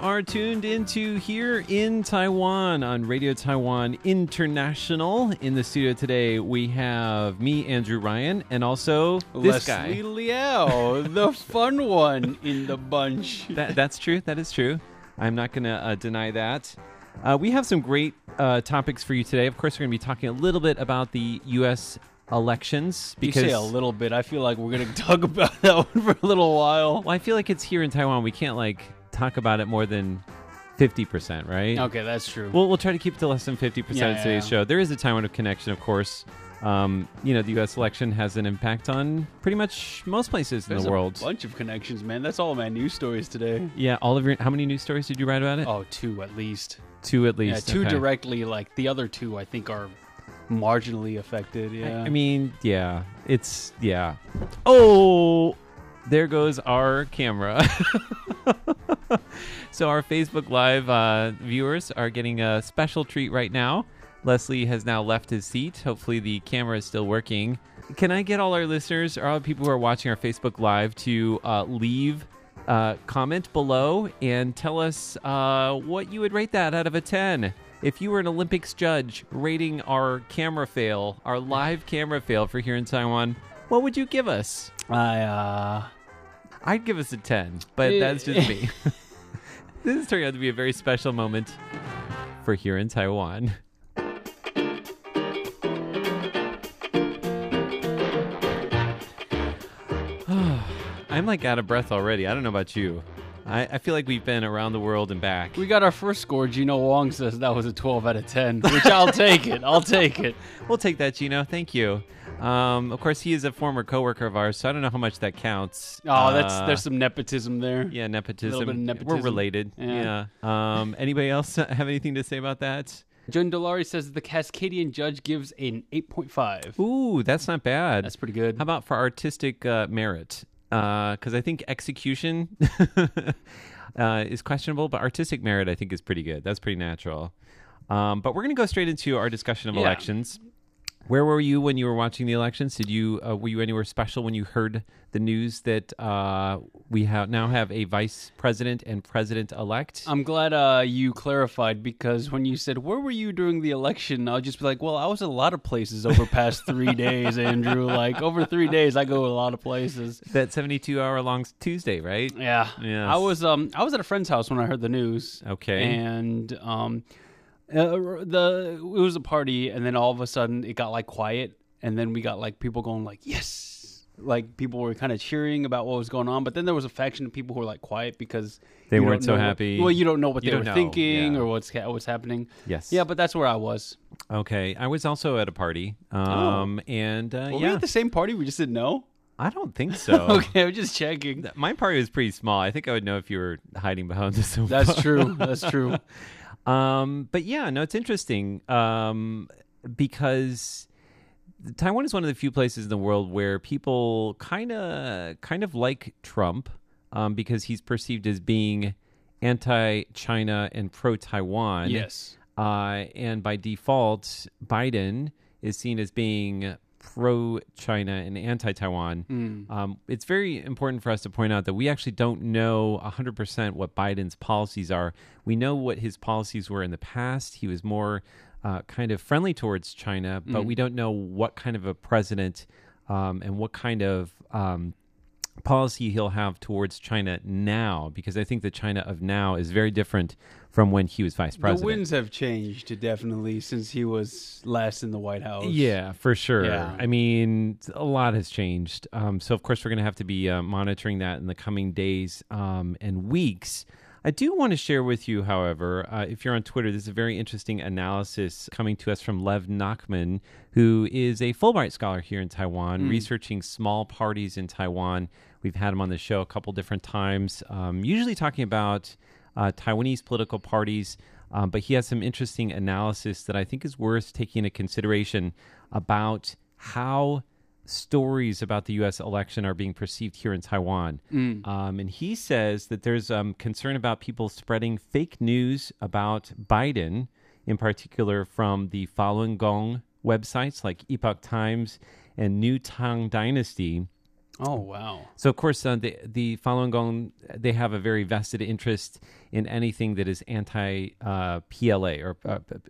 are tuned into Here in Taiwan on Radio Taiwan International. In the studio today, we have me, Andrew Ryan, and also this guy. Leslie Liao, the fun one in the bunch. That's true. That is true. I'm not going to deny that. We have some great topics for you today. Of course, we're going to be talking a little bit about the U.S. elections. Because you say a little bit. I feel like we're going to talk about that one for a little while. Well, I feel like it's Here in Taiwan. We can't, like, talk about it more than 50%, right? Okay, that's true. We'll try to keep it to less than 50% of today's show. There is a Taiwan connection, of course. You know, the U.S. election has an impact on pretty much most places in the world. There's a bunch of connections, man. That's all my news stories today. Yeah, all of your... How many news stories did you write about it? Oh, two at least. Two at least. Yeah, two directly. Like, the other two, I think, are marginally affected. Yeah. I mean, yeah. It's... Yeah. Oh... There goes our camera. So our Facebook Live viewers are getting a special treat right now. Leslie has now left his seat. Hopefully the camera is still working. Can I get all our listeners, or all the people who are watching our Facebook Live, to leave a comment below and tell us what you would rate that out of a 10? If you were an Olympics judge rating our camera fail, our live camera fail for Here in Taiwan, what would you give us? I'd give us a 10, but that's just me. This is turning out to be a very special moment for Here in Taiwan. I'm like out of breath already. I don't know about you. I feel like we've been around the world and back. We got our first score. Gino Wong says that was a 12 out of 10, which I'll take it. I'll take it. We'll take that, Gino. Thank you. Of course, he is a former coworker of ours, so I don't know how much that counts. Oh, there's some nepotism there. Yeah, nepotism. A little bit of nepotism. We're related. Yeah. Anybody else have anything to say about that? John Dolari says the Cascadian judge gives an 8.5. Ooh, that's not bad. That's pretty good. How about for artistic merit? Because I think execution is questionable, but artistic merit I think is pretty good. That's pretty natural. But we're going to go straight into our discussion of elections. Where were you when you were watching the elections? Did you were you anywhere special when you heard the news that we now have a vice president and president-elect? I'm glad you clarified, because when you said, where were you during the election? I'll just be like, well, I was at a lot of places over past 3 days, Andrew. Like, over 3 days, I go to a lot of places. That 72-hour-long Tuesday, right? Yeah. Yes. I was at a friend's house when I heard the news. Okay. And... it was a party, and then all of a sudden it got like quiet, and then we got like people going like yes, like people were kind of cheering about what was going on, but then there was a faction of people who were like quiet because they weren't so happy. Well, you don't know what they were thinking or what's happening. Yes, yeah, but that's where I was. Okay, I was also at a party, and were we at the same party? We just didn't know. I don't think so. Okay, I'm just checking. My party was pretty small. I think I would know if you were hiding behind the sofa. That's true. That's true. But yeah, no, it's interesting because Taiwan is one of the few places in the world where people kind of like Trump because he's perceived as being anti-China and pro-Taiwan. Yes. And by default, Biden is seen as being pro-China and anti-Taiwan. It's very important for us to point out that we actually don't know 100% what Biden's policies are. We know what his policies were in the past. He was more kind of friendly towards China, but we don't know what kind of a president and what kind of policy he'll have towards China now, because I think the China of now is very different from when he was vice president. The winds have changed definitely since he was last in the White House. Yeah, for sure. Yeah. I mean, a lot has changed. So, of course, we're going to have to be monitoring that in the coming days and weeks. I do want to share with you, however, if you're on Twitter, this is a very interesting analysis coming to us from Lev Nachman, who is a Fulbright scholar here in Taiwan, researching small parties in Taiwan. We've had him on the show a couple different times, usually talking about Taiwanese political parties, but he has some interesting analysis that I think is worth taking into consideration about how stories about the U.S. election are being perceived here in Taiwan. And he says that there's concern about people spreading fake news about Biden, in particular from the Falun Gong websites like Epoch Times and New Tang Dynasty, Oh, wow. So, of course, the Falun Gong, they have a very vested interest in anything that is anti-PLA, or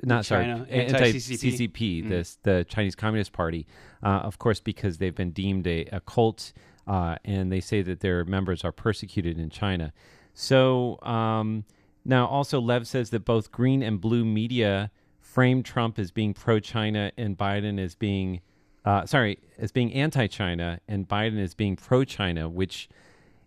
not, China, sorry, anti-CCP, the Chinese Communist Party, of course, because they've been deemed a cult, and they say that their members are persecuted in China. So, now also Lev says that both green and blue media frame Trump as being pro-China and Biden as being... as being anti-China and Biden as being pro-China, which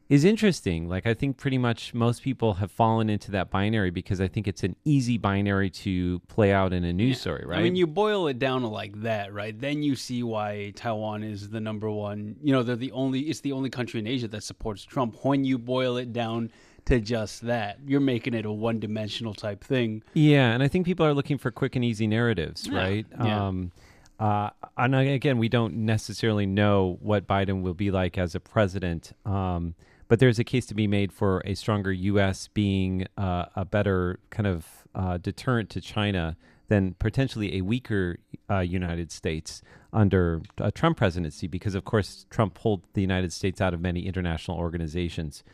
is interesting. Like, I think pretty much most people have fallen into that binary because I think it's an easy binary to play out in a news story, right? I mean, you boil it down to like that, right? Then you see why Taiwan is the number one, you know, it's the only country in Asia that supports Trump. When you boil it down to just that, you're making it a one-dimensional type thing. Yeah, and I think people are looking for quick and easy narratives, right? Yeah. And again, we don't necessarily know what Biden will be like as a president, but there's a case to be made for a stronger U.S. being a better kind of deterrent to China than potentially a weaker United States under a Trump presidency, because, of course, Trump pulled the United States out of many international organizations.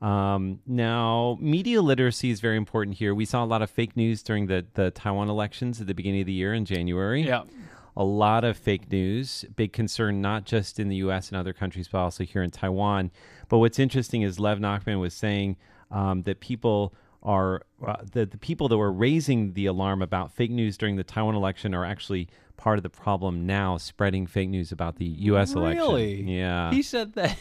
Now, media literacy is very important here. We saw a lot of fake news during the Taiwan elections at the beginning of the year in January. Yeah. A lot of fake news, big concern, not just in the U.S. and other countries, but also here in Taiwan. But what's interesting is Lev Nachman was saying that people are the people that were raising the alarm about fake news during the Taiwan election are actually part of the problem now, spreading fake news about the U.S. election. Really? Yeah. He said that.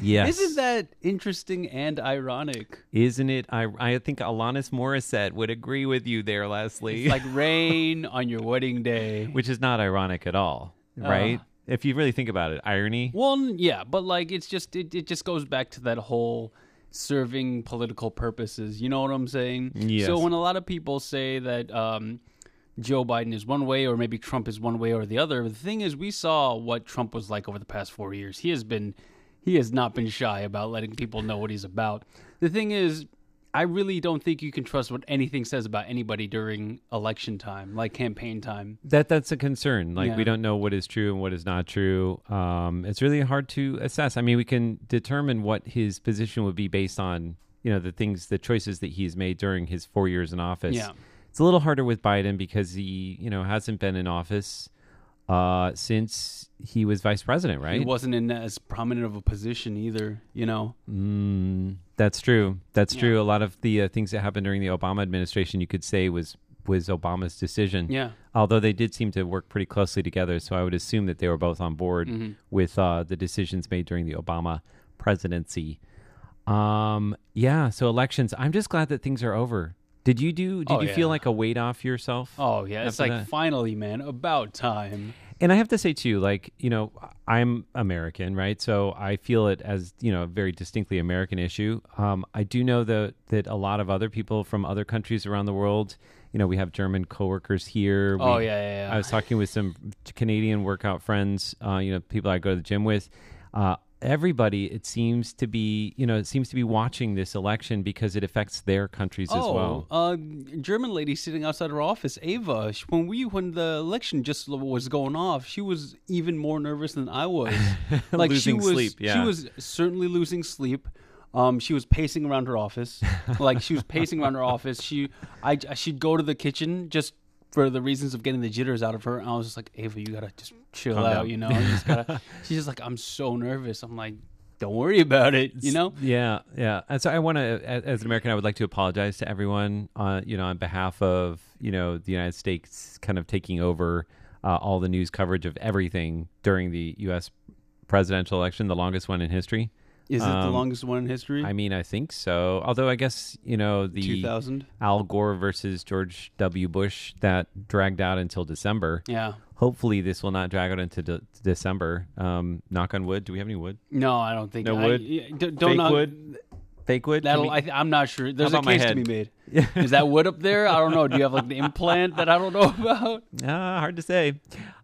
Yes. Isn't that interesting and ironic? Isn't it? I think Alanis Morissette would agree with you there, Leslie. It's like rain on your wedding day. Which is not ironic at all, right? If you really think about it, irony. Well, yeah, but like it's just it just goes back to that whole serving political purposes. You know what I'm saying? Yes. So when a lot of people say that Joe Biden is one way or maybe Trump is one way or the other, the thing is we saw what Trump was like over the past 4 years. He has not been shy about letting people know what he's about. The thing is, I really don't think you can trust what anything says about anybody during election time, like campaign time. That's a concern. Like, we don't know what is true and what is not true. It's really hard to assess. I mean, we can determine what his position would be based on, you know, the choices that he's made during his 4 years in office. Yeah. It's a little harder with Biden because he, you know, hasn't been in office since he was vice president, right? He wasn't in as prominent of a position either, you know? That's true. That's true. A lot of the things that happened during the Obama administration, you could say was Obama's decision. Yeah. Although they did seem to work pretty closely together, so I would assume that they were both on board with the decisions made during the Obama presidency. So elections. I'm just glad that things are over. Did you feel like a weight off yourself? Oh, yeah. It's like, finally, man, about time. And I have to say, too, like, you know, I'm American, right? So I feel it as, you know, a very distinctly American issue. I do know that a lot of other people from other countries around the world, you know, we have German coworkers here. I was talking with some Canadian workout friends, you know, people I go to the gym with. Everybody, it seems to be watching this election because it affects their countries as well. German lady sitting outside her office, Ava, when the election just was going off, she was even more nervous than I was. Like she was certainly losing sleep. She was pacing around her office. She'd go to the kitchen just for the reasons of getting the jitters out of her. And I was just like, Ava, you got to just chill out, you know? She's just like, I'm so nervous. I'm like, don't worry about it, you know? Yeah, yeah. And so I want to, as an American, I would like to apologize to everyone, you know, on behalf of, you know, the United States kind of taking over all the news coverage of everything during the U.S. presidential election, the longest one in history. Is it the longest one in history? I mean, I think so. Although I guess, you know, the 2000? Al Gore versus George W. Bush, that dragged out until December. Yeah. Hopefully this will not drag out into December. Knock on wood. Do we have any wood? No, I don't think. No wood? Fake wood? Fake wood? I'm not sure. There's a case to be made. Is that wood up there? I don't know. Do you have like the implant that I don't know about? Hard to say.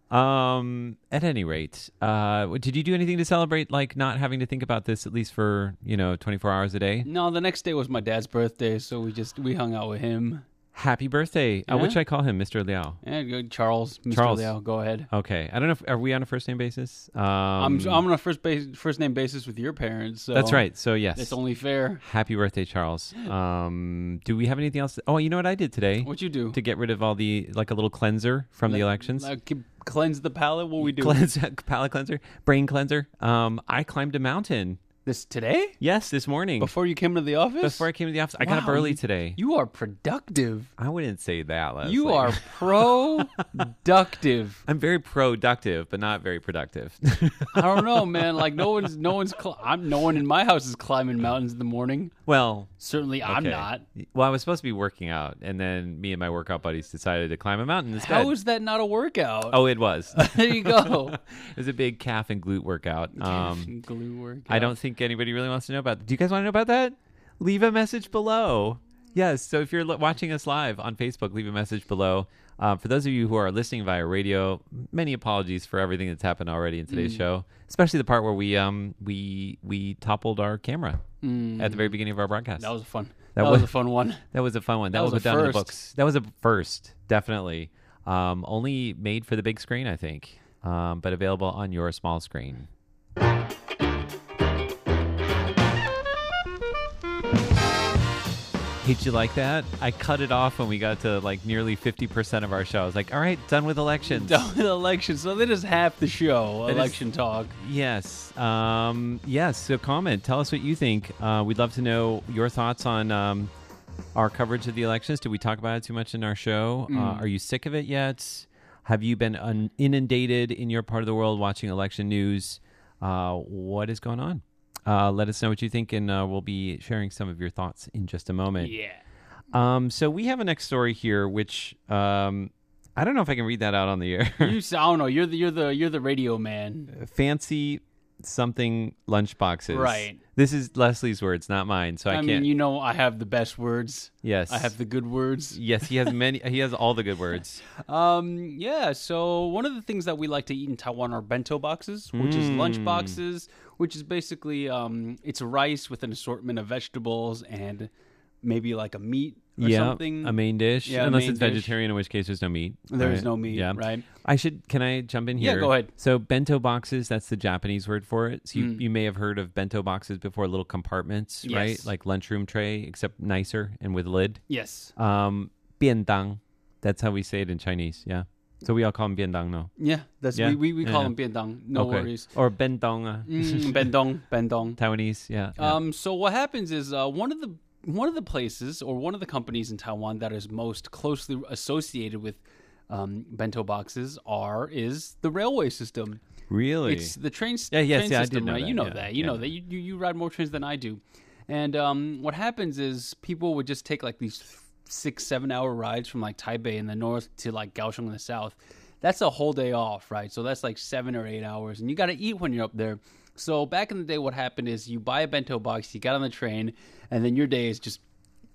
At any rate, did you do anything to celebrate, like not having to think about this at least for, you know, 24 hours a day? No, the next day was my dad's birthday, so we hung out with him. Happy birthday, yeah. Which I call him Mr. Liao. Yeah, good. Charles. Liao, go ahead. Okay. I don't know if, are we on a first name basis? I'm on a first name basis with your parents. So that's right. So yes. It's only fair. Happy birthday, Charles. Do we have anything else? Oh, you know what I did today? What'd you do? To get rid of all the, like a little cleanser from the elections. Cleanse the palate? What we do? Palate cleanser? Brain cleanser? I climbed a mountain. This today? Yes, this morning. Before you came to the office? Before I came to the office. I got up early today. You are productive. I wouldn't say that, Leslie. You are productive. I'm very productive, but not very productive. I don't know, man. Like no one in my house is climbing mountains in the morning. Well, certainly I'm not. Well, I was supposed to be working out, and then me and my workout buddies decided to climb a mountain instead. How is that not a workout? Oh, it was. There you go. It was a big calf and glute workout. Glute workout. I don't think anybody really wants to know about that. Do you guys want to know about that? Leave a message below. Yes, so if you're watching us live on Facebook, leave a message below. For those of you who are listening via radio, many apologies for everything that's happened already in today's show, especially the part where we toppled our camera at the very beginning of our broadcast. That was fun. That was a fun one. That was a fun one. That was a down in the books. That was a first, definitely. Only made for the big screen, I think, but available on your small screen. Hey, did you like that? I cut it off when we got to like nearly 50% of our show. I was like, all right, done with elections. So that is half the show, election talk. Yes. Yes. So comment. Tell us what you think. We'd love to know your thoughts on our coverage of the elections. Did we talk about it too much in our show? Are you sick of it yet? Have you been inundated in your part of the world watching election news? What is going on? Let us know what you think, and we'll be sharing some of your thoughts in just a moment. Yeah. So we have a next story here, which I don't know if I can read that out on the air. I don't know. You're the radio man. Fancy something lunchboxes. Right. This is Leslie's words, not mine, so I can't. I mean, you know, I have the best words. Yes. I have the good words. Yes, he has many. He has all the good words. Yeah. So one of the things that we like to eat in Taiwan are bento boxes, which is lunchboxes. Which is basically, it's rice with an assortment of vegetables and maybe like a meat or something. A main dish. Yeah, unless it's vegetarian, in which case there's no meat. There is no meat, right? Can I jump in here? Yeah, go ahead. So bento boxes, that's the Japanese word for it. So you may have heard of bento boxes before, little compartments, right? Like lunchroom tray, except nicer and with lid. Yes. Biendang, that's how we say it in Chinese, yeah. So we all call them biendang, no? Yeah, we call them biendang. No worries. Or bendong. Bendong. Taiwanese, yeah. So what happens is one of the places or one of the companies in Taiwan that is most closely associated with bento boxes is the railway system. Really? It's the train system, right? You know that. You know that. You ride more trains than I do. And what happens is people would just take like these 6-7 hour rides from like Taipei in the north to like Kaohsiung in the south. That's a whole day off, right? So that's like 7 or 8 hours, and you got to eat when you're up there. So back in the day, what happened is you buy a bento box, you got on the train, and then your day is just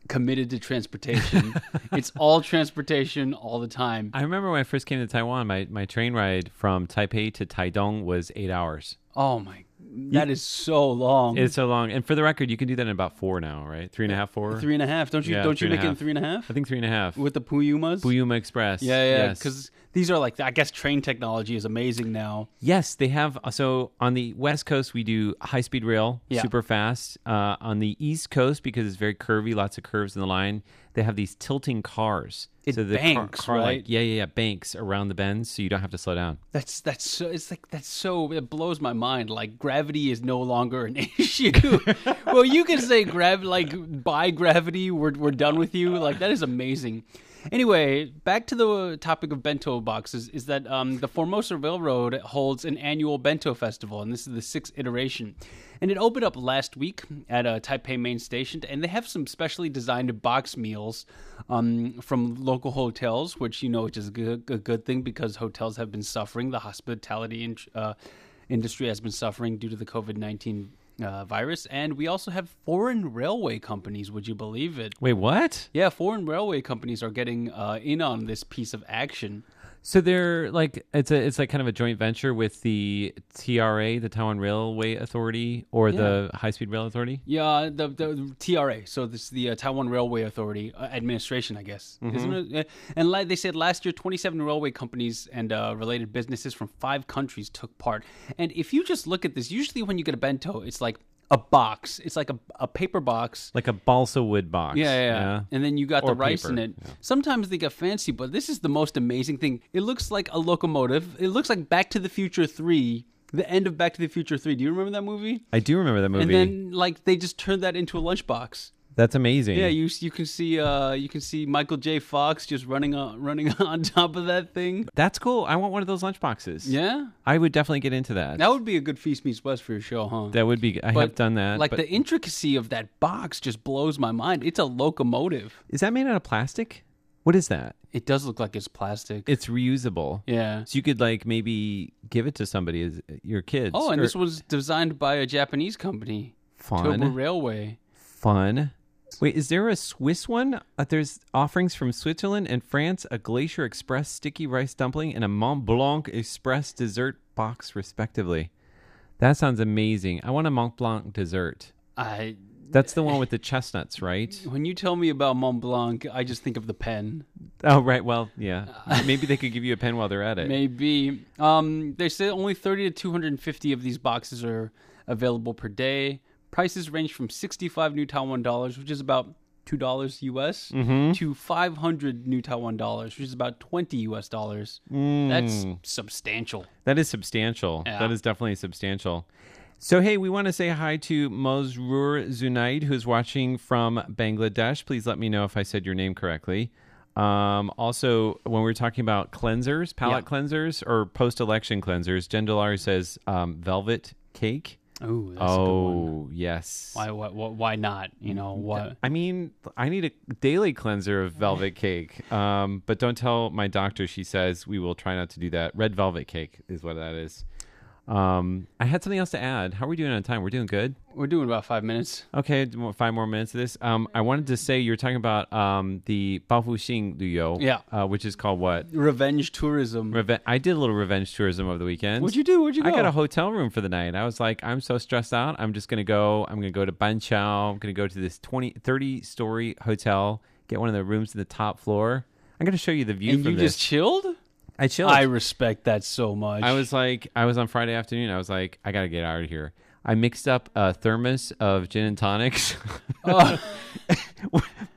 committed to transportation. It's all transportation all the time. I remember when I first came to Taiwan, my train ride from Taipei to Taitung was 8 hours. Oh my god. That is so long. It's so long. And for the record, you can do that in about 4 now, right? 3.5, 4? 3.5. Don't you make it in 3.5? I think 3.5. With the Puyuma Express. Yeah. Because these are like, I guess train technology is amazing now. Yes, they have. So on the West Coast, we do high-speed rail, super fast. On the East Coast, because it's very curvy, lots of curves in the line, they have these tilting cars. It banks, right? Like, banks around the bends, so you don't have to slow down. It blows my mind. Like gravity is no longer an issue. Well, you can say by gravity, we're done with you. Like that is amazing. Anyway, back to the topic of bento boxes is that the Formosa Railroad holds an annual bento festival, and this is the 6th iteration. And it opened up last week at Taipei Main Station, and they have some specially designed box meals from local hotels, which, you know, which is a good thing because hotels have been suffering. The hospitality industry has been suffering due to the COVID-19 virus, and we also have foreign railway companies. Would you believe it? Wait, what? Yeah, foreign railway companies are getting in on this piece of action. So they're like, it's like kind of a joint venture with the TRA, the Taiwan Railway Authority, or the High Speed Rail Authority. Yeah, the TRA. So this is the Taiwan Railway Authority administration, I guess. Mm-hmm. Isn't it? And like they said last year, 27 railway companies and related businesses from 5 countries took part. And if you just look at this, usually when you get a bento, it's like a box. It's like a paper box. Like a balsa wood box. Yeah. And then you got the rice in it. Yeah. Sometimes they get fancy, but this is the most amazing thing. It looks like a locomotive. It looks like Back to the Future 3. The end of Back to the Future 3. Do you remember that movie? I do remember that movie. And then like they just turned that into a lunchbox. That's amazing. Yeah, you can see Michael J. Fox just running on top of that thing. That's cool. I want one of those lunchboxes. Yeah, I would definitely get into that. That would be a good Feast Meets West for your show, huh? That would be. I have done that. The intricacy of that box just blows my mind. It's a locomotive. Is that made out of plastic? What is that? It does look like it's plastic. It's reusable. Yeah. So you could maybe give it to somebody, as your kids. Oh, and this was designed by a Japanese company. Fun. Tobu Railway. Fun. Wait, is there a Swiss one? There's offerings from Switzerland and France, a Glacier Express sticky rice dumpling, and a Mont Blanc Express dessert box, respectively. That sounds amazing. I want a Mont Blanc dessert. That's the one with the chestnuts, right? When you tell me about Mont Blanc, I just think of the pen. Oh, right. Well, yeah. Maybe they could give you a pen while they're at it. Maybe. They say only 30 to 250 of these boxes are available per day. Prices range from 65 New Taiwan dollars, which is about $2 US, mm-hmm. to 500 New Taiwan dollars, which is about 20 US dollars. Mm. That's substantial. That is substantial. Yeah. That is definitely substantial. So, hey, we want to say hi to Mozrur Zunaid, who's watching from Bangladesh. Please let me know if I said your name correctly. Also, when we were talking about cleansers, palate cleansers, or post-election cleansers, Jen Dolari says velvet cake. Ooh, that's a good one. Yes. Why not? You know what? I mean, I need a daily cleanser of velvet cake. But don't tell my doctor. She says we will try not to do that. Red velvet cake is what that is. I had something else to add. How are we doing on time? We're doing good. We're doing about 5 minutes. Okay, 5 more minutes of this. I wanted to say you were talking about the Baofuxing Luyo, which is called what? Revenge tourism. I did a little revenge tourism over the weekend. What'd you do? Where'd you go? I got a hotel room for the night. I was like, I'm so stressed out. I'm just gonna go. I'm gonna go to Banqiao. I'm gonna go to this 30-story hotel. Get one of the rooms in the top floor. I'm gonna show you the view. And from you this. Just chilled. I chilled. I respect that so much. I was on Friday afternoon. I was like, I got to get out of here. I mixed up a thermos of gin and tonics,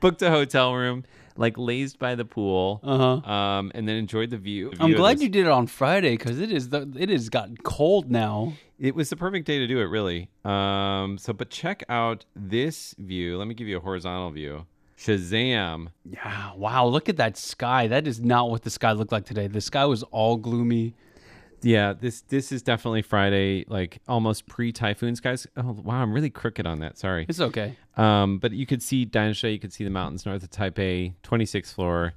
booked a hotel room, lazed by the pool, and then enjoyed the view. I'm glad you did it on Friday because it has gotten cold now. It was the perfect day to do it, really. But check out this view. Let me give you a horizontal view. Shazam. Yeah, wow, look at that sky. That is not what the sky looked like today. The sky was all gloomy. Yeah, this is definitely Friday, almost pre-typhoon skies. Oh, wow, I'm really crooked on that. Sorry. It's okay. But you could see Dainshui, you could see the mountains north of Taipei, 26th floor.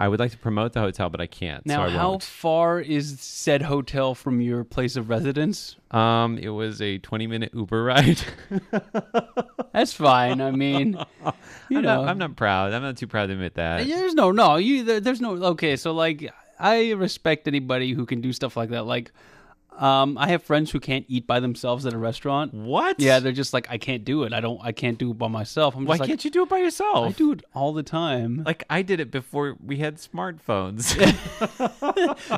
I would like to promote the hotel, but I can't. Now, how far is said hotel from your place of residence? It was a 20-minute Uber ride. That's fine. I mean, I'm not proud. I'm not too proud to admit that. There's no. There's no. Okay, so I respect anybody who can do stuff like that. I have friends who can't eat by themselves at a restaurant. What? Yeah, they're just I can't do it. I can't do it by myself. I'm just Why can't you do it by yourself? I do it all the time. I did it before we had smartphones.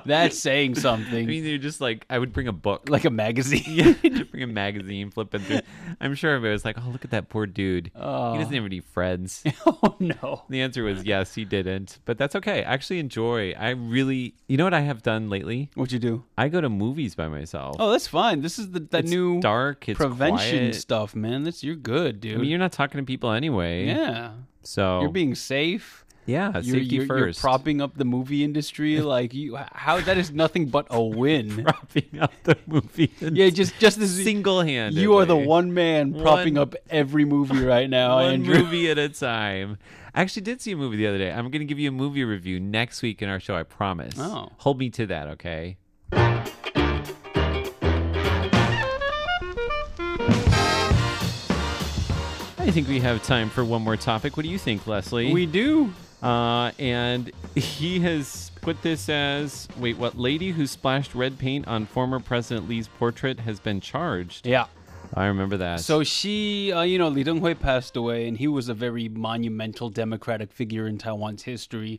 That's saying something. I mean, you're just I would bring a book. Like a magazine. Yeah, bring a magazine, flip it through. I'm sure everybody was like, oh, look at that poor dude. He doesn't have any friends. Oh, no. The answer was yes, he didn't. But that's okay. I actually enjoy. I really, you know what I have done lately? What'd you do? I go to movies by myself. Oh, that's fine. This is that new dark, it's prevention quiet. Stuff, man. You're good, dude. I mean, you're not talking to people anyway. Yeah. So you're being safe. Yeah, safety first. You're propping up the movie industry, that is nothing but a win. Propping up the movie industry. Yeah, just this single-handedly. You are the one man propping up every movie right now, one Andrew. Movie at a time. I actually did see a movie the other day. I'm going to give you a movie review next week in our show, I promise. Oh. Hold me to that, okay? I think we have time for one more topic. What do you think, Leslie? We do. And he has put this as, wait, what, lady who splashed red paint on former President Lee's portrait has been charged. Yeah. I remember that. So she, Lee Teng-hui passed away, and he was a very monumental democratic figure in Taiwan's history.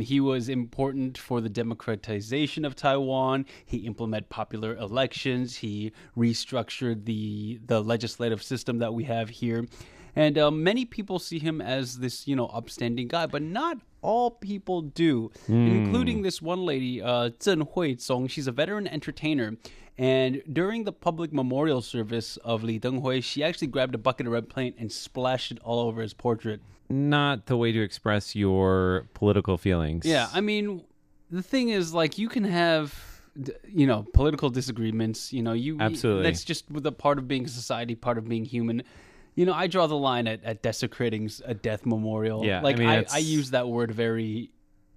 He was important for the democratization of Taiwan. He implemented popular elections. He restructured the legislative system that we have here. And many people see him as this, upstanding guy, but not all people do, including this one lady, Zhen Huizong. She's a veteran entertainer. And during the public memorial service of Lee Teng-hui, she actually grabbed a bucket of red paint and splashed it all over his portrait. Not the way to express your political feelings. Yeah, I mean, the thing is, you can have... political disagreements, absolutely. That's just the part of being society, part of being human. I draw the line at desecrating a death memorial. Yeah, I use that word very,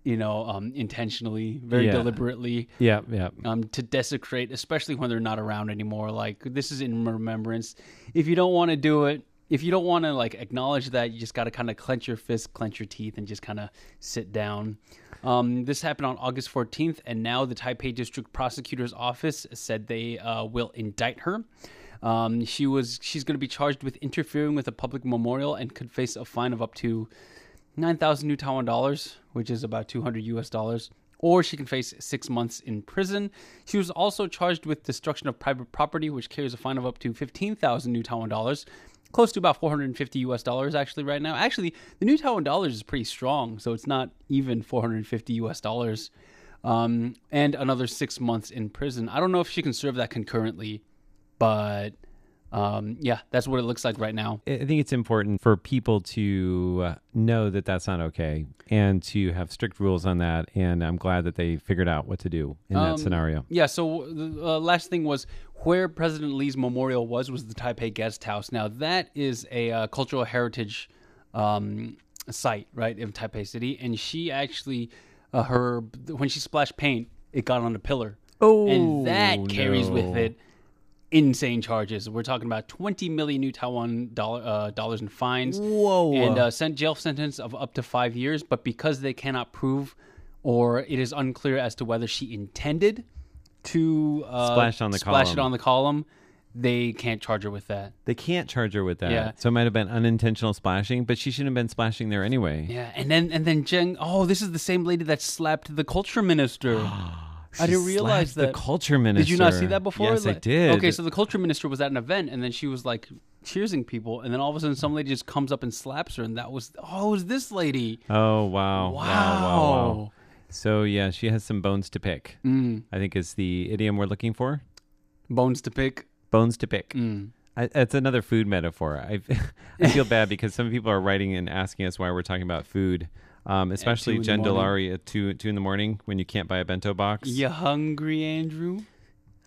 intentionally, very deliberately. Yeah, yeah. To desecrate, especially when they're not around anymore. This is in remembrance. If you don't want to do it, if you don't want to acknowledge that, you just got to kind of clench your fist, clench your teeth, and just kind of sit down. This happened on August 14th, and now the Taipei District Prosecutor's Office said they will indict her. She's going to be charged with interfering with a public memorial and could face a fine of up to 9,000 New Taiwan dollars, which is about $200 US, or she can face 6 months in prison. She was also charged with destruction of private property, which carries a fine of up to 15,000 New Taiwan dollars, close to about $450 US actually right now. Actually, the New Taiwan dollars is pretty strong, so it's not even $450 US, and another 6 months in prison. I don't know if she can serve that concurrently. But, that's what it looks like right now. I think it's important for people to know that that's not okay and to have strict rules on that. And I'm glad that they figured out what to do in that scenario. Yeah, so the last thing was where President Lee's memorial was the Taipei Guest House. Now, that is a cultural heritage site, right, in Taipei City. And she actually, when she splashed paint, it got on a pillar. Oh, and that carries with it insane charges. We're talking about 20 million New Taiwan dollars in fines. Whoa. And a jail sentence of up to 5 years. But because they cannot prove, or it is unclear as to whether she intended to splash it on the column, they can't charge her with that. Yeah. So it might have been unintentional splashing, but she shouldn't have been splashing there anyway. Yeah. And then Jen, this is the same lady that slapped the culture minister. I didn't realize that. The culture minister. Did you not see that before? Yes, I did. Okay, so the culture minister was at an event, and then she was cheersing people, and then all of a sudden some lady just comes up and slaps her, and that was, it was this lady. Oh, wow. Wow. Wow. So, yeah, she has some bones to pick, I think is the idiom we're looking for. Bones to pick? Bones to pick. That's another food metaphor. I feel bad because some people are writing and asking us why we're talking about food. Especially Jen Dolari at 2 in the morning when you can't buy a bento box. You hungry, Andrew?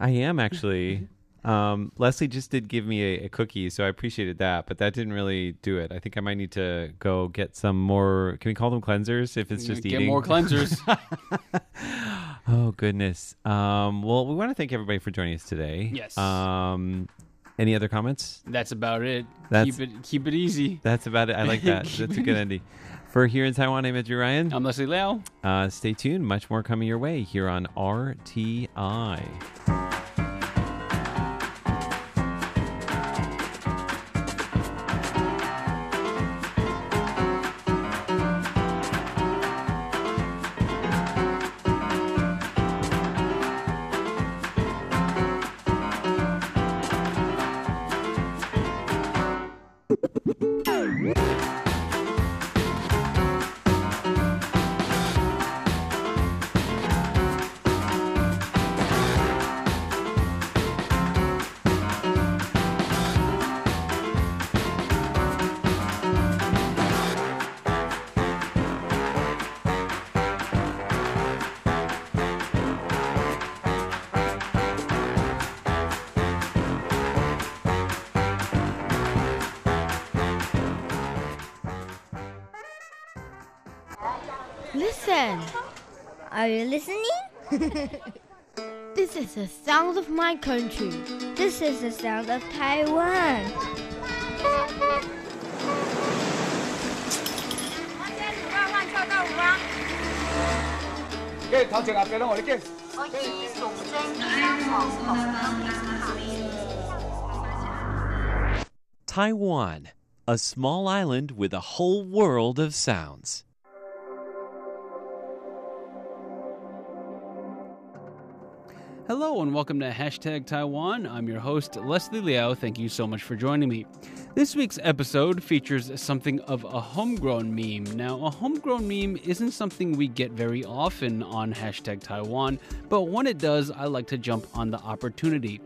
I am, actually. Leslie just did give me a cookie, so I appreciated that, but that didn't really do it. I think I might need to go get some more... Can we call them cleansers if it's just eating? Get more cleansers. Oh, goodness. Well, we want to thank everybody for joining us today. Yes. Any other comments? That's about it. Keep it easy. That's about it. I like that. That's a good ending. For Here in Taiwan, I'm Andrew Ryan. I'm Leslie Liao. Stay tuned. Much more coming your way here on RTI. Are you listening? This is the sound of my country. This is the sound of Taiwan. Taiwan, a small island with a whole world of sounds. Hello and welcome to Hashtag Taiwan. I'm your host, Leslie Liao. Thank you so much for joining me. This week's episode features something of a homegrown meme. Now, a homegrown meme isn't something we get very often on Hashtag Taiwan, but when it does, I like to jump on the opportunity.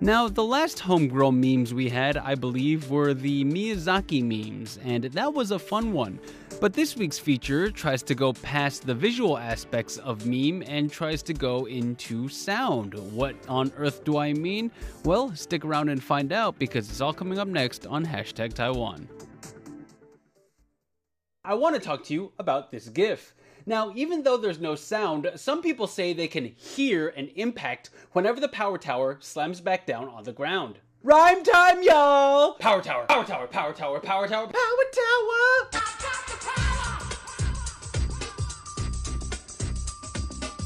Now, the last homegrown memes we had, I believe, were the Miyazaki memes, and that was a fun one. But this week's feature tries to go past the visual aspects of meme and tries to go into sound. What on earth do I mean? Well, stick around and find out because it's all coming up next on Hashtag Taiwan. I want to talk to you about this GIF. Now, even though there's no sound, some people say they can hear an impact whenever the power tower slams back down on the ground. Rhyme time, y'all! Power tower, power tower, power tower, power tower, power tower!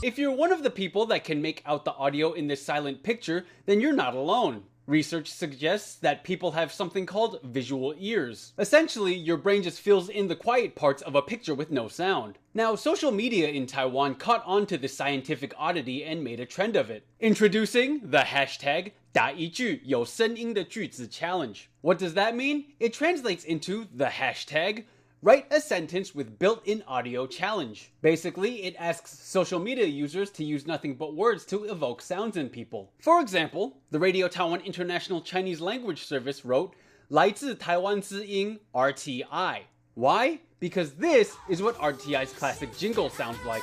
If you're one of the people that can make out the audio in this silent picture, then you're not alone. Research suggests that people have something called visual ears. Essentially, your brain just fills in the quiet parts of a picture with no sound. Now, social media in Taiwan caught on to this scientific oddity and made a trend of it. Introducing the hashtag 打一句有声音的句子 challenge. What does that mean? It translates into the hashtag Write a sentence with built-in audio challenge. Basically, it asks social media users to use nothing but words to evoke sounds in people. For example, the Radio Taiwan International Chinese Language Service wrote 来自台湾之音 RTI. Why? Because this is what RTI's classic jingle sounds like.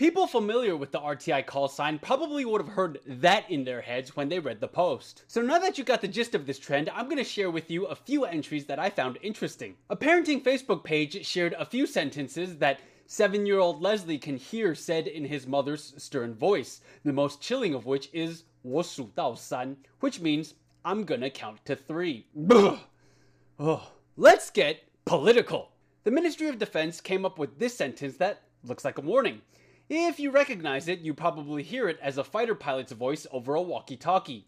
People familiar with the RTI call sign probably would have heard that in their heads when they read the post. So now that you got the gist of this trend, I'm going to share with you a few entries that I found interesting. A parenting Facebook page shared a few sentences that 7-year-old Leslie can hear said in his mother's stern voice, the most chilling of which is 我数到三, which means I'm gonna count to 3. Oh. Let's get political. The Ministry of Defense came up with this sentence that looks like a warning. If you recognize it, you probably hear it as a fighter pilot's voice over a walkie-talkie.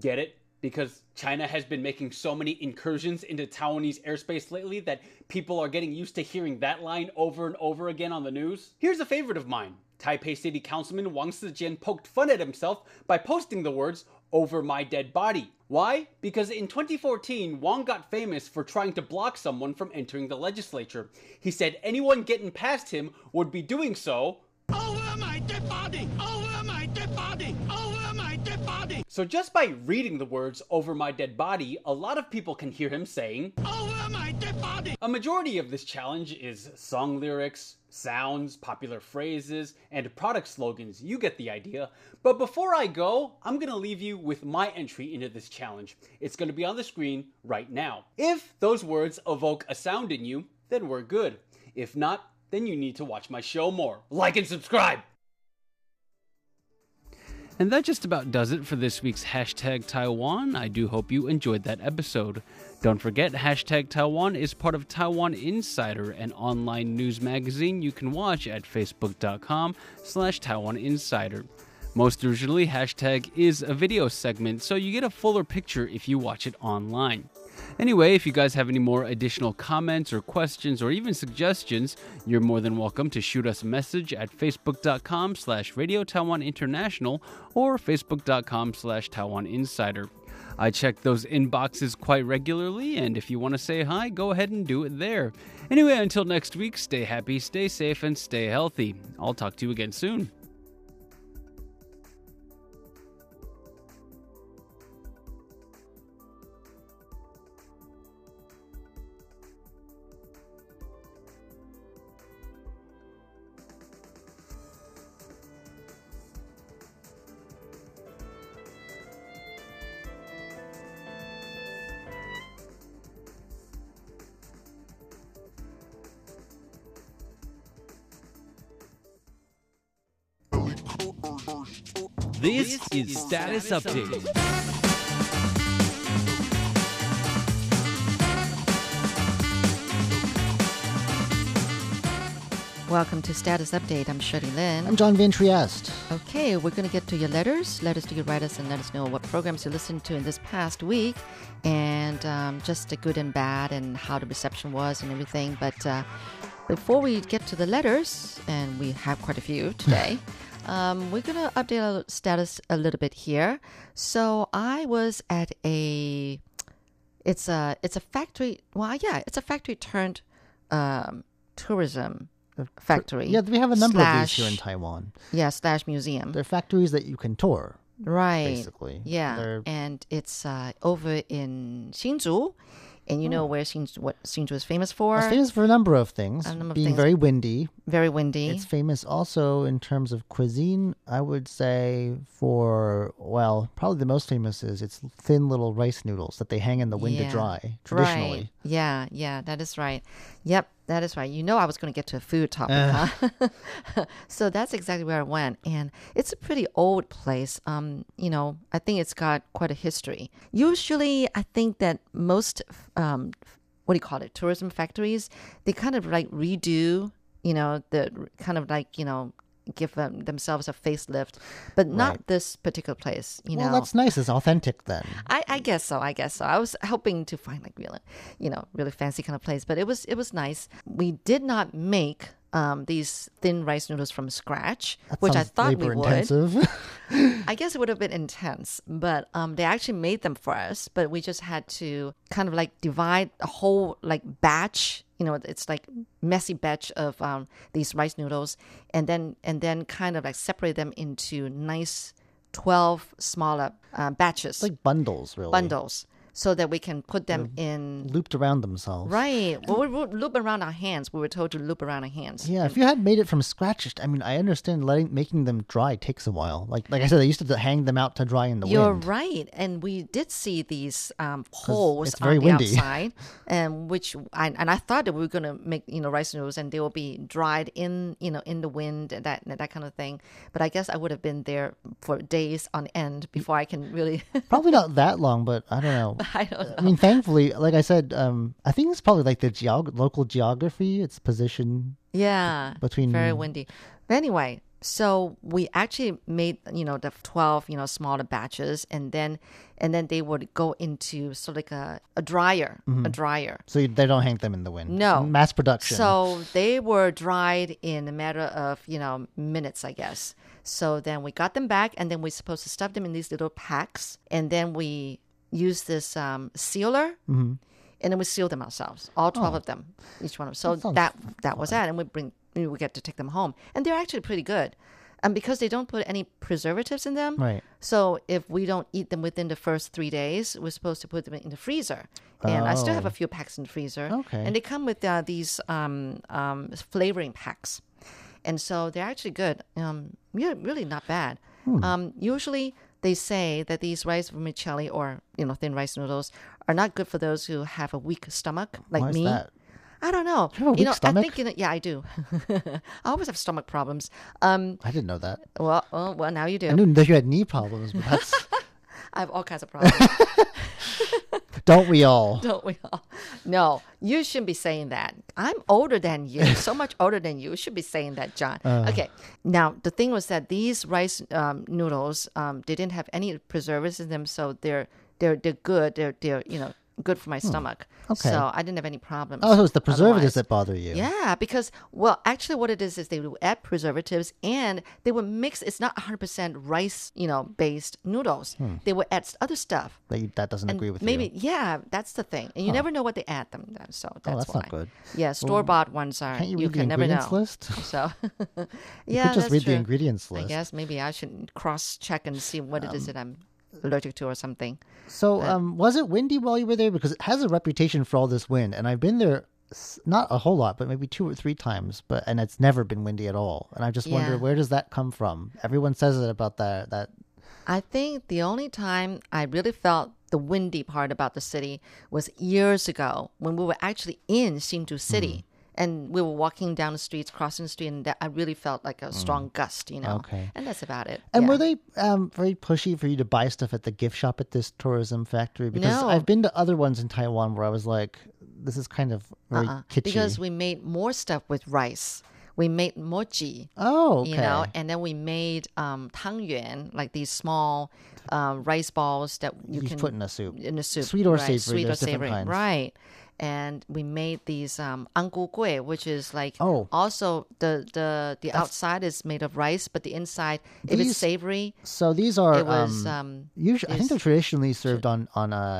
Get it? Because China has been making so many incursions into Taiwanese airspace lately that people are getting used to hearing that line over and over again on the news. Here's a favorite of mine. Taipei City Councilman Wang Sijian poked fun at himself by posting the words, over my dead body. Why? Because in 2014, Wong got famous for trying to block someone from entering the legislature. He said anyone getting past him would be doing so over my dead body, over my dead body, over my dead body. So just by reading the words over my dead body, a lot of people can hear him saying over my dead body. A majority of this challenge is song lyrics, sounds, popular phrases, and product slogans. You get the idea. But before I go, I'm going to leave you with my entry into this challenge. It's going to be on the screen right now. If those words evoke a sound in you, then we're good. If not, then you need to watch my show more. Like and subscribe! And that just about does it for this week's Hashtag Taiwan. I do hope you enjoyed that episode. Don't forget, Hashtag Taiwan is part of Taiwan Insider, an online news magazine you can watch at facebook.com/Taiwan Insider. Most usually, Hashtag is a video segment, so you get a fuller picture if you watch it online. Anyway, if you guys have any more additional comments or questions or even suggestions, you're more than welcome to shoot us a message at facebook.com/Radio Taiwan International or facebook.com/Taiwan Insider. I check those inboxes quite regularly, and if you want to say hi, go ahead and do it there. Anyway, until next week, stay happy, stay safe, and stay healthy. I'll talk to you again soon. This is Status Update. Welcome to Status Update. I'm Shirley Lin. I'm John Van Trieste. Okay, we're going to get to your letters. Letters to your writers and let us know what programs you listened to in this past week. And just the good and bad and how the reception was and everything. But before we get to the letters, and we have quite a few today, we're going to update our status a little bit here. So I was at a... It's a factory... Well, yeah, it's a factory turned tourism factory. Yeah, we have a number of these here in Taiwan. Yeah, / museum. They're factories that you can tour. Right. Basically. Yeah. And it's over in Hsinchu. And you know where Hsinchu is famous for? It's famous for a number of things. Being very windy. Very windy. It's famous also in terms of cuisine, I would say, for, well, probably the most famous is its thin little rice noodles that they hang in the wind to dry, traditionally. Right. Yeah, that is right. Yep, that is right. You know I was going to get to a food topic, huh? So that's exactly where I went. And it's a pretty old place. I think it's got quite a history. Usually, I think that most... tourism factories, they kind of like redo, give themselves a facelift, but not this particular place, Well, that's nice. It's authentic then. I guess so. I was hoping to find like really, really fancy kind of place, but it was nice. We did not make these thin rice noodles from scratch, which I thought we would. I guess it would have been intense, but they actually made them for us, but we just had to kind of like divide a whole like batch, it's like messy batch of these rice noodles, and then kind of like separate them into nice 12 smaller batches. Like bundles, really. Bundles. So that we can put them in... Looped around themselves. Right. Well, we would loop around our hands. We were told to loop around our hands. Yeah, if you had made it from scratch, I understand making them dry takes a while. Like I said, they used to hang them out to dry in the wind. You're right. And we did see these poles on the outside, and I thought that we were going to make, rice noodles and they will be dried in, in the wind and that kind of thing. But I guess I would have been there for days on end before I can really... Probably not that long, but I don't know. I don't know. Thankfully, like I said, I think it's probably like the local geography, its position. Yeah, between very windy. But anyway, so we actually made, the 12, smaller batches, and then they would go into sort of like a dryer, mm-hmm. So they don't hang them in the wind. No. Mass production. So they were dried in a matter of, minutes, I guess. So then we got them back, and then we're supposed to stuff them in these little packs, and then we... use this sealer, mm-hmm. and then we seal them ourselves, all 12 of them, each one of them. So that was that, and we get to take them home, and they're actually pretty good, and because they don't put any preservatives in them, right? So if we don't eat them within the first 3 days, we're supposed to put them in the freezer, and I still have a few packs in the freezer, okay. And they come with these flavoring packs, and so they're actually good, really not bad. Usually. They say that these rice vermicelli or, thin rice noodles are not good for those who have a weak stomach, like me. Why is that? I don't know. Do you have a weak stomach? I think, yeah, I do. I always have stomach problems. I didn't know that. Well, now you do. I knew that you had knee problems, but that's... I have all kinds of problems. Don't we all? Don't we all? No, you shouldn't be saying that. I'm older than you, so much older than you. You should be saying that, John. Okay. Now, the thing was that these rice noodles, they didn't have any preservatives in them, so they're good. They're good for my stomach. Okay. So I didn't have any problems. Oh, so it's the preservatives that bother you. Yeah, because, what it is they would add preservatives and they would mix, it's not 100% rice, based noodles. They would add other stuff. That doesn't agree with you. Maybe, yeah, that's the thing. And you never know what they add them. So that's why. Not good. Yeah, store-bought ones are, you can never know. Can't you read the ingredients list? So, you could just read the ingredients list. I guess maybe I should cross-check and see what it is that I'm allergic to or something. So was it windy while you were there? Because it has a reputation for all this wind, and I've been there not a whole lot, but maybe 2 or 3 times, and it's never been windy at all. And I just wonder, where does that come from? Everyone says it about that. I think the only time I really felt the windy part about the city was years ago when we were actually in Hsinchu City. And we were walking down the streets, crossing the street, and that I really felt like a strong gust, you know. Okay. And that's about it. And were they very pushy for you to buy stuff at the gift shop at this tourism factory? Because I've been to other ones in Taiwan where I was like, this is kind of very kitschy. Because we made more stuff with rice. We made mochi. Oh, okay. You know, and then we made tang yuan, like these small rice balls that you can put in a soup. In a soup. Sweet or savory. Sweet or savory. Kinds. Right. And we made these anggu gui, which is like also the outside is made of rice, but the inside, if it's savory. So these are, usually, I think they're traditionally served on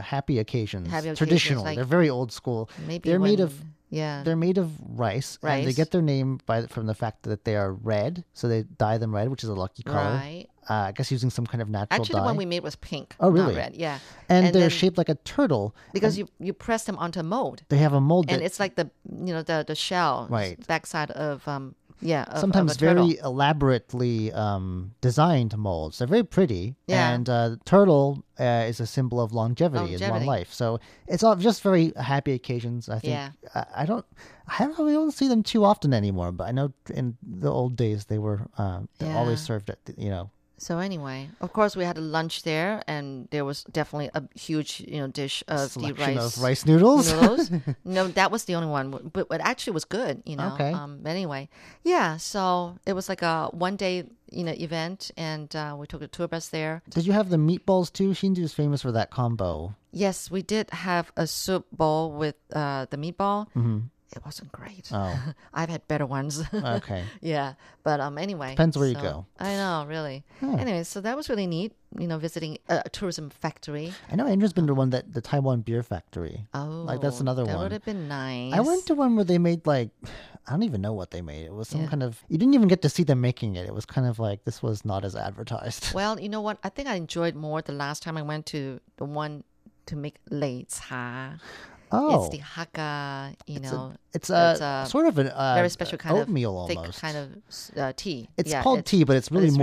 happy occasions. Happy traditional. Occasions, like, they're very old school. Maybe they're made of... Yeah, they're made of rice, and they get their name from the fact that they are red. So they dye them red, which is a lucky color. Right. I guess using some kind of natural dye. Actually, the one we made was pink. Oh, really? Not red. Yeah. And they're shaped like a turtle because you press them onto a mold. They have a mold, and it's like the shell, right? Backside of sometimes of a very elaborately designed molds. They're very pretty, and turtle is a symbol of longevity and long life. So it's all just very happy occasions. I think I don't see them too often anymore. But I know in the old days they were they always served at . So anyway, of course, we had a lunch there, and there was definitely a huge, dish of rice noodles. No, that was the only one, but it actually was good, Okay. Anyway, so it was like a one-day, event, and we took a tour bus there. Did you have the meatballs too? Hsinchu is famous for that combo. Yes, we did have a soup bowl with the meatball. Mm-hmm. It wasn't great. Oh. I've had better ones. Okay. Yeah. But anyway. Depends where you go. I know, really. Oh. Anyway, so that was really neat, visiting a tourism factory. I know Andrew's been to one, the Taiwan beer factory. Oh. Like, that's another one. That would have been nice. I went to one where they made, I don't even know what they made. It was some kind of, you didn't even get to see them making it. It was kind of like, this was not as advertised. Well, you know what? I think I enjoyed more the last time I went to the one to make lei cha. Oh. It's the haka, It's a sort of a very special kind of oatmeal almost. Thick kind of tea. It's called tea, but it's a porridge.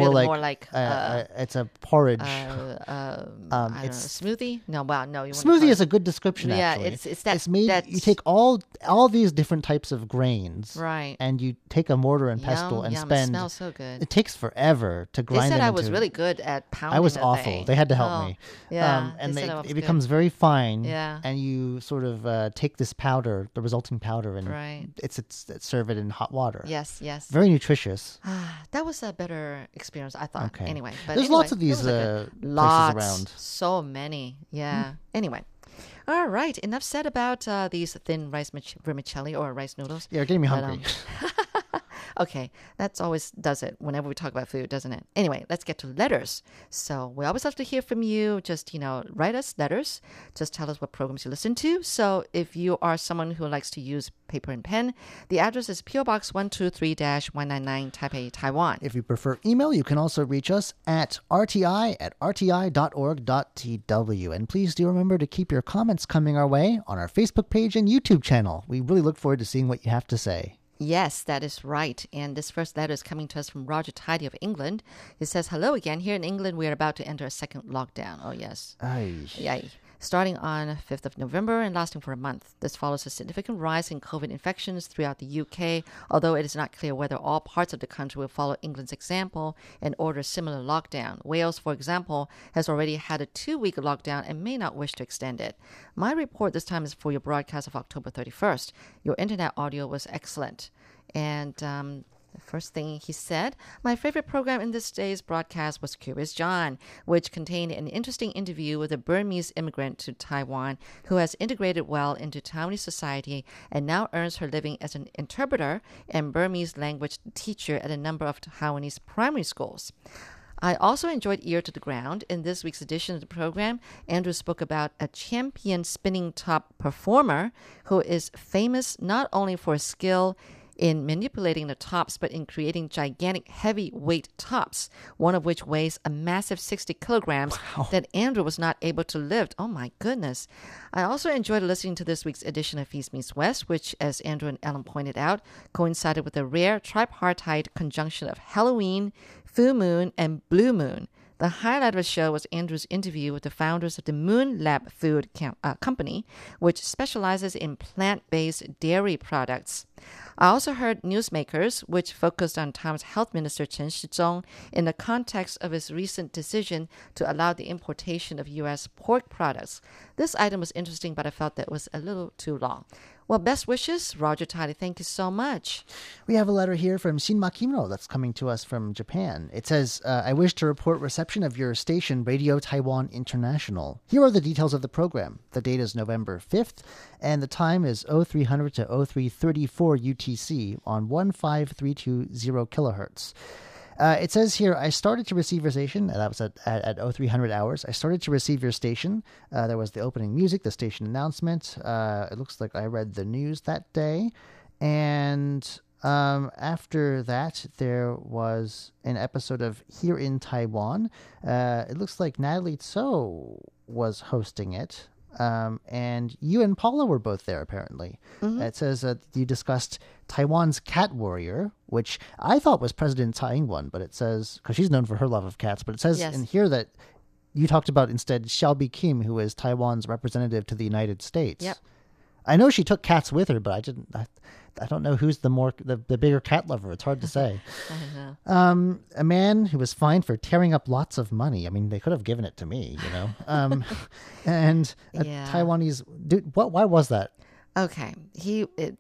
Smoothie? No, wow, no. You smoothie is a good description, actually. Yeah, it's that. It's made, you take all these different types of grains. Right. And you take a mortar and pestle it smells so good. It takes forever to grind it. They said I was really good at pounding. I was awful. They had to help me. Yeah. And it becomes very fine. Yeah. And you sort of take this powder, the resulting powder, and it's serve it in hot water. Yes. Very nutritious. That was a better experience, I thought. Okay. Anyway, but there's lots of these places around. So many. Yeah. Mm-hmm. Anyway. All right. Enough said about these thin rice vermicelli or rice noodles. Yeah, you're getting me hungry. Okay, that's always does it whenever we talk about food, doesn't it? Anyway, let's get to letters. So we always love to hear from you. Just, write us letters. Just tell us what programs you listen to. So if you are someone who likes to use paper and pen, the address is PO Box 123-199 Taipei, Taiwan. If you prefer email, you can also reach us at rti@rti.org.tw. And please do remember to keep your comments coming our way on our Facebook page and YouTube channel. We really look forward to seeing what you have to say. Yes, that is right. And this first letter is coming to us from Roger Tidy of England. He says, hello again. Here in England, we are about to enter a second lockdown. Oh, yes. Aye. Starting on 5th of November and lasting for a month. This follows a significant rise in COVID infections throughout the UK, although it is not clear whether all parts of the country will follow England's example and order similar lockdown. Wales, for example, has already had a 2-week lockdown and may not wish to extend it. My report this time is for your broadcast of October 31st. Your internet audio was excellent. And... first thing he said, my favorite program in this day's broadcast was Curious John, which contained an interesting interview with a Burmese immigrant to Taiwan who has integrated well into Taiwanese society and now earns her living as an interpreter and Burmese language teacher at a number of Taiwanese primary schools. I also enjoyed Ear to the Ground. In this week's edition of the program, Andrew spoke about a champion spinning top performer who is famous not only for skill in manipulating the tops, but in creating gigantic heavyweight tops, one of which weighs a massive 60 kilograms that Andrew was not able to lift. Oh my goodness. I also enjoyed listening to this week's edition of Feast Meets West, which, as Andrew and Ellen pointed out, coincided with a rare tripartite conjunction of Halloween, full moon, and blue moon. The highlight of the show was Andrew's interview with the founders of the Moon Lab Food Company, which specializes in plant-based dairy products. I also heard Newsmakers, which focused on Taiwan's Health Minister Chen Shizhong in the context of his recent decision to allow the importation of U.S. pork products. This item was interesting, but I felt that it was a little too long. Well, best wishes, Roger Tidy. Thank you so much. We have a letter here from Shin Makino that's coming to us from Japan. It says, I wish to report reception of your station, Radio Taiwan International. Here are the details of the program. The date is November 5th, and the time is 0300 to 0334 UTC on 15320 kHz. It says here, I started to receive your station, and that was at 0300 hours. I started to receive your station. There was the opening music, the station announcement. It looks like I read the news that day. And after that, there was an episode of Here in Taiwan. It looks like Natalie Tso was hosting it. And you and Paula were both there, apparently. Mm-hmm. It says that you discussed Taiwan's cat warrior, which I thought was President Tsai Ing-wen, but it says, because she's known for her love of cats, but it says in here that you talked about instead Xiaobi Kim, who is Taiwan's representative to the United States. Yep. I know she took cats with her, but I don't know who's the bigger cat lover. It's hard to say. I know. A man who was fined for tearing up lots of money. I mean, they could have given it to me, you know. And a Taiwanese dude. Why was that? Okay,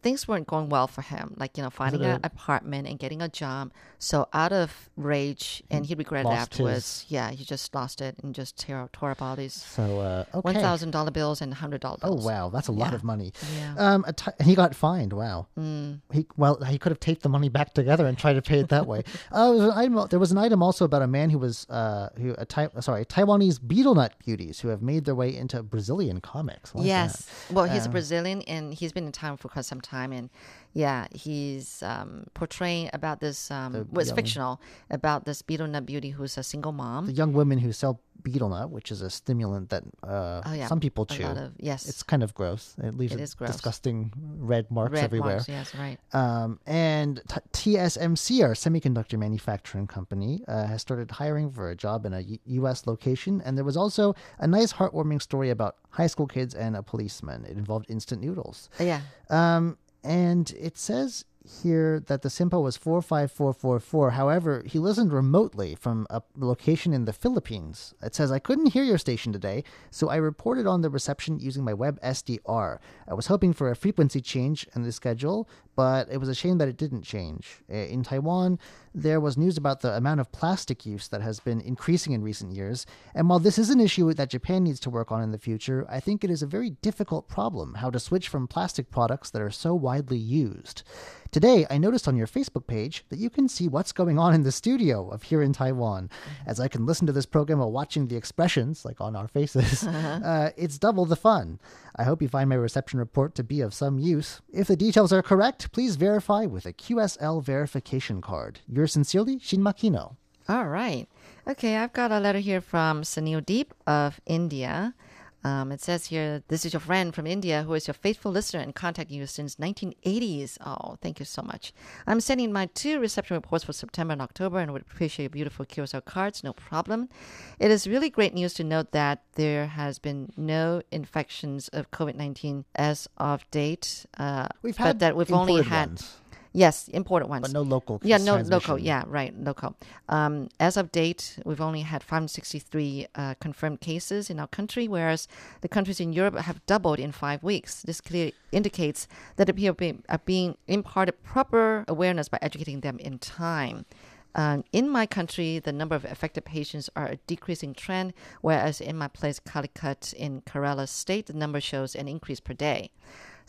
things weren't going well for him. Like, you know, finding an apartment and getting a job. So out of rage, and he regretted afterwards. He just lost it and just tore up all these $1,000 bills and $100 bills. Oh wow, that's a lot of money. Yeah. He got fined. Wow. Mm. He could have taped the money back together and tried to pay it that way. There was an item also about a man who was Taiwanese betel nut beauties who have made their way into Brazilian comics. Why yes, well, he's a Brazilian and he's been in town for quite some time, and he's portraying about this. It's fictional about this betel nut beauty who's a single mom. The young women who sell betel nut, which is a stimulant that some people chew. It's kind of gross. It leaves disgusting red marks everywhere. Marks, yes, right. And TSMC, our semiconductor manufacturing company, has started hiring for a job in a U.S. location. And there was also a nice heartwarming story about high school kids and a policeman. It involved instant noodles. Yeah. And it says here that the SIMPO was 45444. However, he listened remotely from a location in the Philippines. It says, I couldn't hear your station today, so I reported on the reception using my web SDR. I was hoping for a frequency change in the schedule, but it was a shame that it didn't change. In Taiwan, there was news about the amount of plastic use that has been increasing in recent years. And while this is an issue that Japan needs to work on in the future, I think it is a very difficult problem, how to switch from plastic products that are so widely used. Today, I noticed on your Facebook page that you can see what's going on in the studio of Here in Taiwan. As I can listen to this program while watching the expressions, like on our faces, it's double the fun. I hope you find my reception report to be of some use. If the details are correct, please verify with a QSL verification card. Yours sincerely, Shin Makino. All right. Okay, I've got a letter here from Sunil Deep of India. It says here, this is your friend from India who is your faithful listener and contacting you since 1980s. Oh, thank you so much. I'm sending my 2 reception reports for September and October and would appreciate your beautiful QSL cards. No problem. It is really great news to note that there has been no infections of COVID-19 as of date. We've only had imported ones. Yes, imported ones. But no local. Yeah, no local. Yeah, right, local. As of date, we've only had 563 confirmed cases in our country, whereas the countries in Europe have doubled in 5 weeks. This clearly indicates that the people are being imparted proper awareness by educating them in time. In my country, the number of affected patients are a decreasing trend, whereas in my place, Calicut in Kerala state, the number shows an increase per day.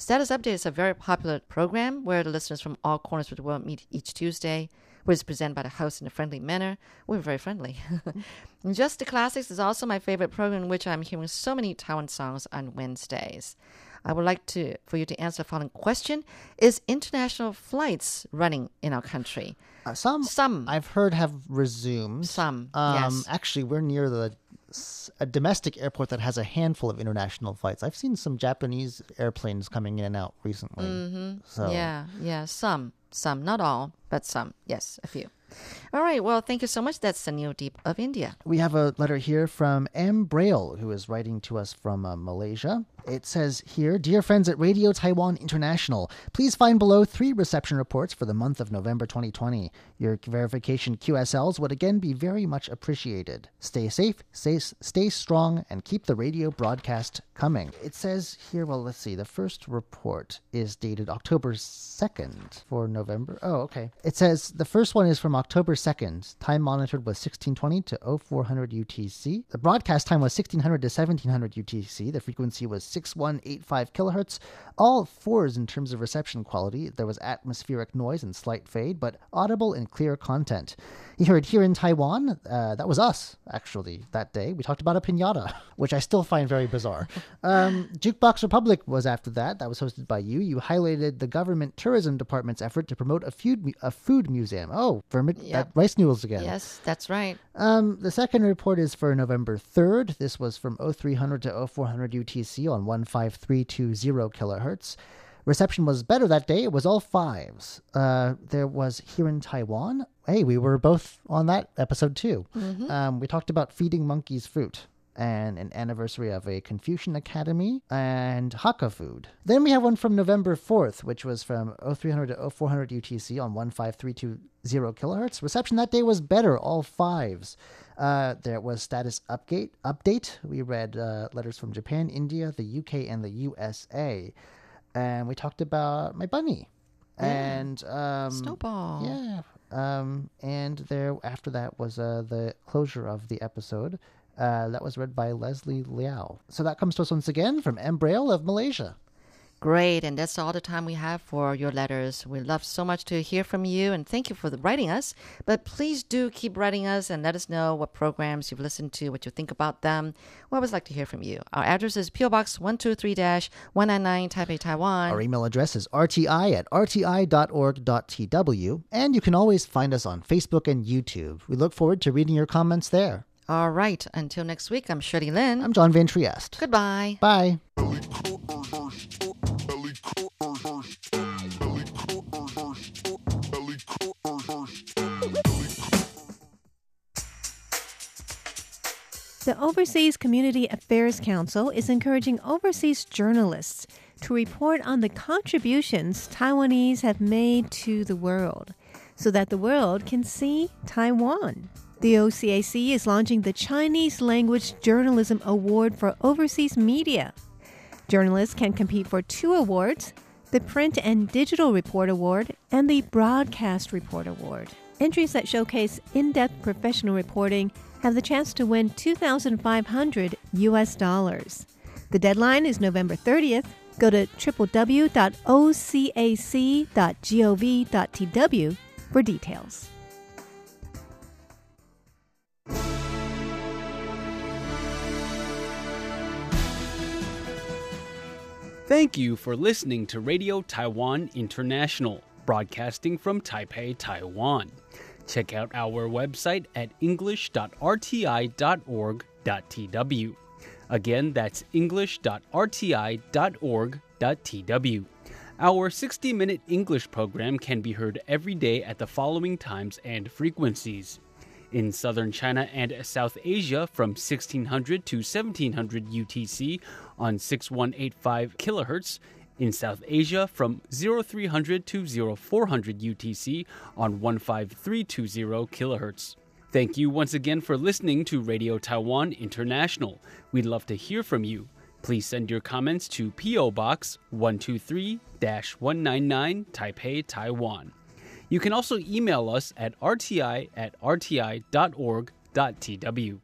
Status Update is a very popular program where the listeners from all corners of the world meet each Tuesday, which is presented by the host in a friendly manner. We're very friendly. Just the Classics is also my favorite program, in which I'm hearing so many Taiwan songs on Wednesdays. I would like for you to answer the following question. Is international flights running in our country? Some I've heard have resumed. Some, yes. Actually, we're near a domestic airport that has a handful of international flights. I've seen some Japanese airplanes coming in and out recently. Mm-hmm. So. Yeah, some. Not all, but some. Yes, a few. All right. Well, thank you so much. That's Sunil Deep of India. We have a letter here from M Braille, who is writing to us from Malaysia. It says here, "Dear friends at Radio Taiwan International, please find below 3 reception reports for the month of November 2020. Your verification QSLs would again be very much appreciated. Stay safe, stay strong, and keep the radio broadcast coming." It says here, well, let's see. The first report is dated October 2nd for November. Oh, okay. It says the first one is from October 2nd. Time monitored was 1620 to 0400 UTC. The broadcast time was 1600 to 1700 UTC. The frequency was 6185 kilohertz. All 4s in terms of reception quality. There was atmospheric noise and slight fade, but audible and clear content. You heard Here in Taiwan. That was us, actually, that day. We talked about a piñata, which I still find very bizarre. Jukebox Republic was after that. That was hosted by you. You highlighted the government tourism department's effort to promote a food museum. Oh, that rice noodles again. Yes, that's right. The second report is for November 3rd. This was from 0300 to 0400 UTC on 15320 kilohertz. Reception was better that day. It was all 5s. There was Here in Taiwan. Hey, we were both on that episode too. Mm-hmm. We talked about feeding monkeys fruit and an anniversary of a Confucian Academy and Hakka food. Then we have one from November 4th, which was from 0300 to 0400 UTC on 15320 kilohertz. Reception that day was better, all 5s. There was status update. We read letters from Japan, India, the UK, and the USA. And we talked about my bunny. Yeah. And Snowball. Yeah. And there after that was the closure of the episode. That was read by Leslie Liao. So that comes to us once again from M Braille of Malaysia. Great, and that's all the time we have for your letters. We love so much to hear from you, and thank you for writing us. But please do keep writing us and let us know what programs you've listened to, what you think about them. We always like to hear from you. Our address is P.O. Box 123-199 Taipei, Taiwan. Our email address is rti@rti.org.tw, and you can always find us on Facebook and YouTube. We look forward to reading your comments there. All right. Until next week, I'm Shirley Lin. I'm John Van Trieste. Goodbye. Bye. The Overseas Community Affairs Council is encouraging overseas journalists to report on the contributions Taiwanese have made to the world so that the world can see Taiwan. The OCAC is launching the Chinese Language Journalism Award for Overseas Media. Journalists can compete for 2 awards, the Print and Digital Report Award and the Broadcast Report Award. Entries that showcase in-depth professional reporting have the chance to win $2,500. The deadline is November 30th. Go to www.ocac.gov.tw for details. Thank you for listening to Radio Taiwan International, broadcasting from Taipei, Taiwan. Check out our website at english.rti.org.tw. Again, that's english.rti.org.tw. Our 60-minute English program can be heard every day at the following times and frequencies. In southern China and South Asia from 1600 to 1700 UTC on 6185 kHz. In South Asia from 0300 to 0400 UTC on 15320 kHz. Thank you once again for listening to Radio Taiwan International. We'd love to hear from you. Please send your comments to P.O. Box 123-199 Taipei, Taiwan. You can also email us at rti@rti.org.tw.